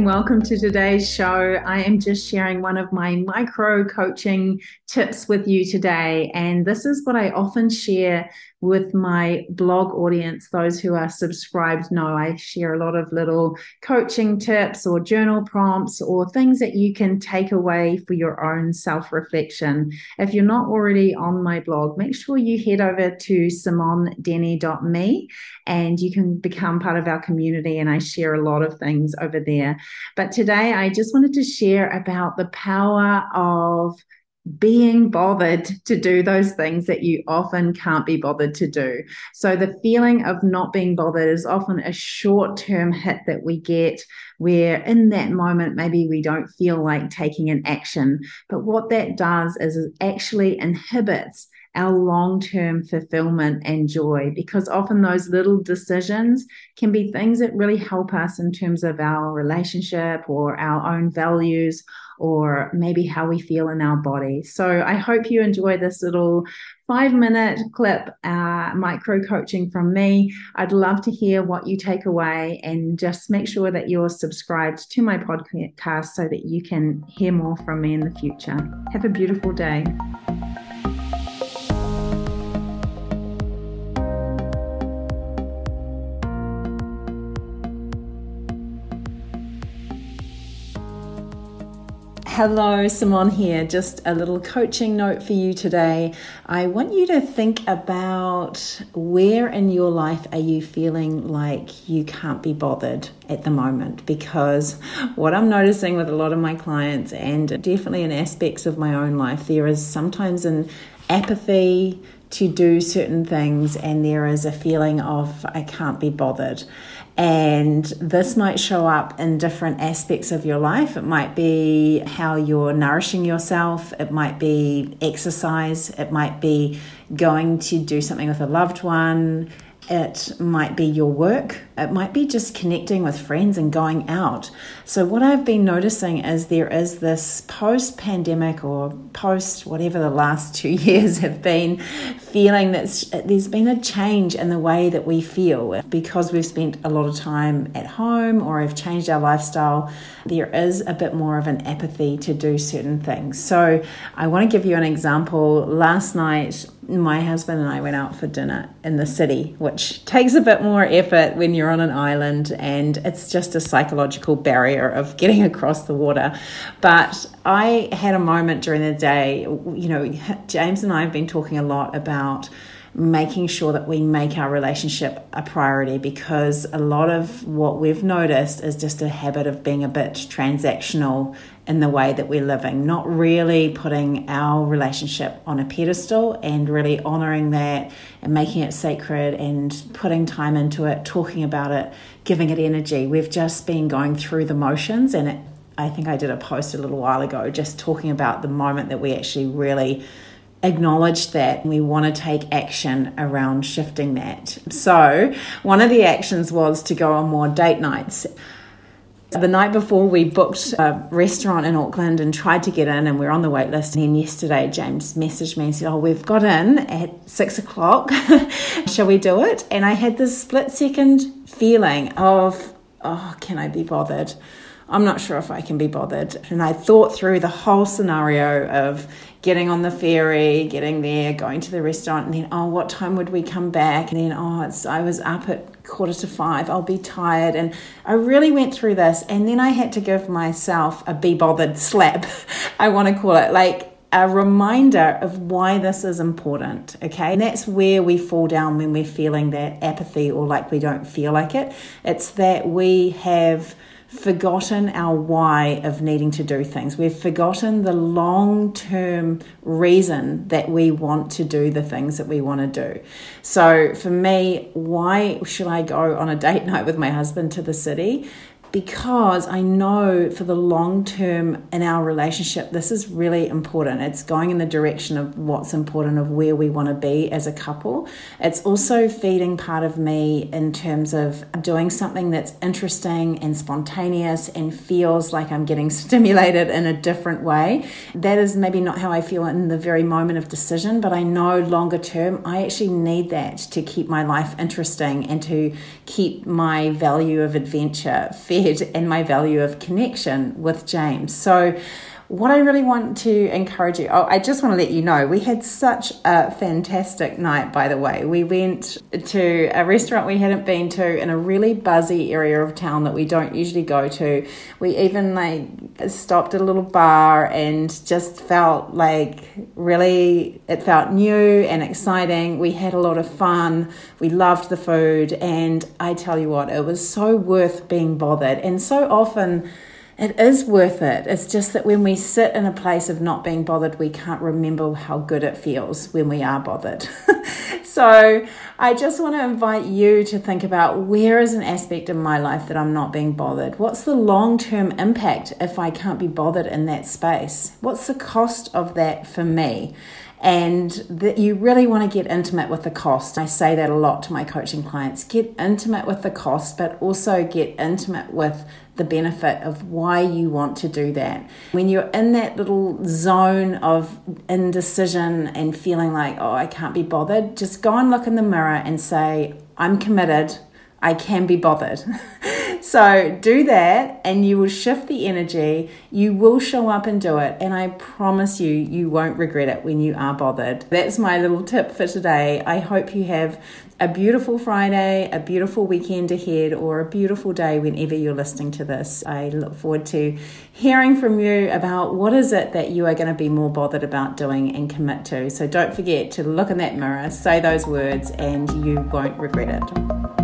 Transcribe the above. and welcome to today's show. I am just sharing one of my micro coaching tips with you today. And this is what I often share with my blog audience. Those who are subscribed know I share a lot of little coaching tips or journal prompts or things that you can take away for your own self-reflection. If you're not already on my blog, make sure you head over to simondenny.me and you can become part of our community, and I share a lot of things over there. But today I just wanted to share about the power of being bothered to do those things that you often can't be bothered to do. So the feeling of not being bothered is often a short-term hit that we get, where in that moment maybe we don't feel like taking an action. But what that does is it actually inhibits our long-term fulfillment and joy, because often those little decisions can be things that really help us in terms of our relationship or our own values, or maybe how we feel in our body. So I hope you enjoy this little 5-minute clip, micro coaching from me. I'd love to hear what you take away, and just make sure that you're subscribed to my podcast so that you can hear more from me in the future. Have a beautiful day. Hello, Simone here. Just a little coaching note for you today. I want you to think about, where in your life are you feeling like you can't be bothered at the moment? Because what I'm noticing with a lot of my clients, and definitely in aspects of my own life, there is sometimes an apathy to do certain things, and there is a feeling of I can't be bothered. And this might show up in different aspects of your life. It might be how you're nourishing yourself. It might be exercise. It might be going to do something with a loved one. It might be your work. It might be just connecting with friends and going out. So what I've been noticing is there is this post-pandemic, or post whatever the last 2 years have been, feeling that there's been a change in the way that we feel, because we've spent a lot of time at home or have changed our lifestyle. There is a bit more of an apathy to do certain things. So I want to give you an example. Last night, my husband and I went out for dinner in the city, which takes a bit more effort when you're on an island, and it's just a psychological barrier of getting across the water. But I had a moment during the day, you know, James and I have been talking a lot about making sure that we make our relationship a priority, because a lot of what we've noticed is just a habit of being a bit transactional in the way that we're living, not really putting our relationship on a pedestal and really honoring that and making it sacred and putting time into it, talking about it, giving it energy. We've just been going through the motions, and I think I did a post a little while ago just talking about the moment that we actually really acknowledged that we want to take action around shifting that. So one of the actions was to go on more date nights. The night before, we booked a restaurant in Auckland and tried to get in, and we were on the wait list. And then yesterday, James messaged me and said, we've got in at 6 o'clock. Shall we do it? And I had this split second feeling of, can I be bothered? I'm not sure if I can be bothered. And I thought through the whole scenario of getting on the ferry, getting there, going to the restaurant, and then, what time would we come back? And then, I was up at 4:45, I'll be tired. And I really went through this, and then I had to give myself a be bothered slap, I want to call it, like a reminder of why this is important, okay? And that's where we fall down when we're feeling that apathy, or like we don't feel like it. It's that we have forgotten our why of needing to do things. We've forgotten the long-term reason that we want to do the things that we want to do. So for me, why should I go on a date night with my husband to the city? Because I know for the long term in our relationship, this is really important. It's going in the direction of what's important, of where we want to be as a couple. It's also feeding part of me in terms of doing something that's interesting and spontaneous and feels like I'm getting stimulated in a different way. That is maybe not how I feel in the very moment of decision, but I know longer term, I actually need that to keep my life interesting and to keep my value of adventure fair said and my value of connection with James. So what I really want to encourage you, I just want to let you know, we had such a fantastic night, by the way. We went to a restaurant we hadn't been to in a really buzzy area of town that we don't usually go to. We even stopped at a little bar and just felt it felt new and exciting. We had a lot of fun. We loved the food. And I tell you what, it was so worth being bothered. And so often, it is worth it. It's just that when we sit in a place of not being bothered, we can't remember how good it feels when we are bothered. So I just want to invite you to think about, where is an aspect in my life that I'm not being bothered? What's the long-term impact if I can't be bothered in that space? What's the cost of that for me? And that you really want to get intimate with the cost. I say that a lot to my coaching clients. Get intimate with the cost, but also get intimate with the benefit of why you want to do that. When you're in that little zone of indecision and feeling like, oh, I can't be bothered, just go and look in the mirror and say, I'm committed, I can be bothered. So do that and you will shift the energy. You will show up and do it. And I promise you, you won't regret it when you are bothered. That's my little tip for today. I hope you have a beautiful Friday, a beautiful weekend ahead, or a beautiful day whenever you're listening to this. I look forward to hearing from you about what is it that you are going to be more bothered about doing and commit to. So don't forget to look in that mirror, say those words, and you won't regret it.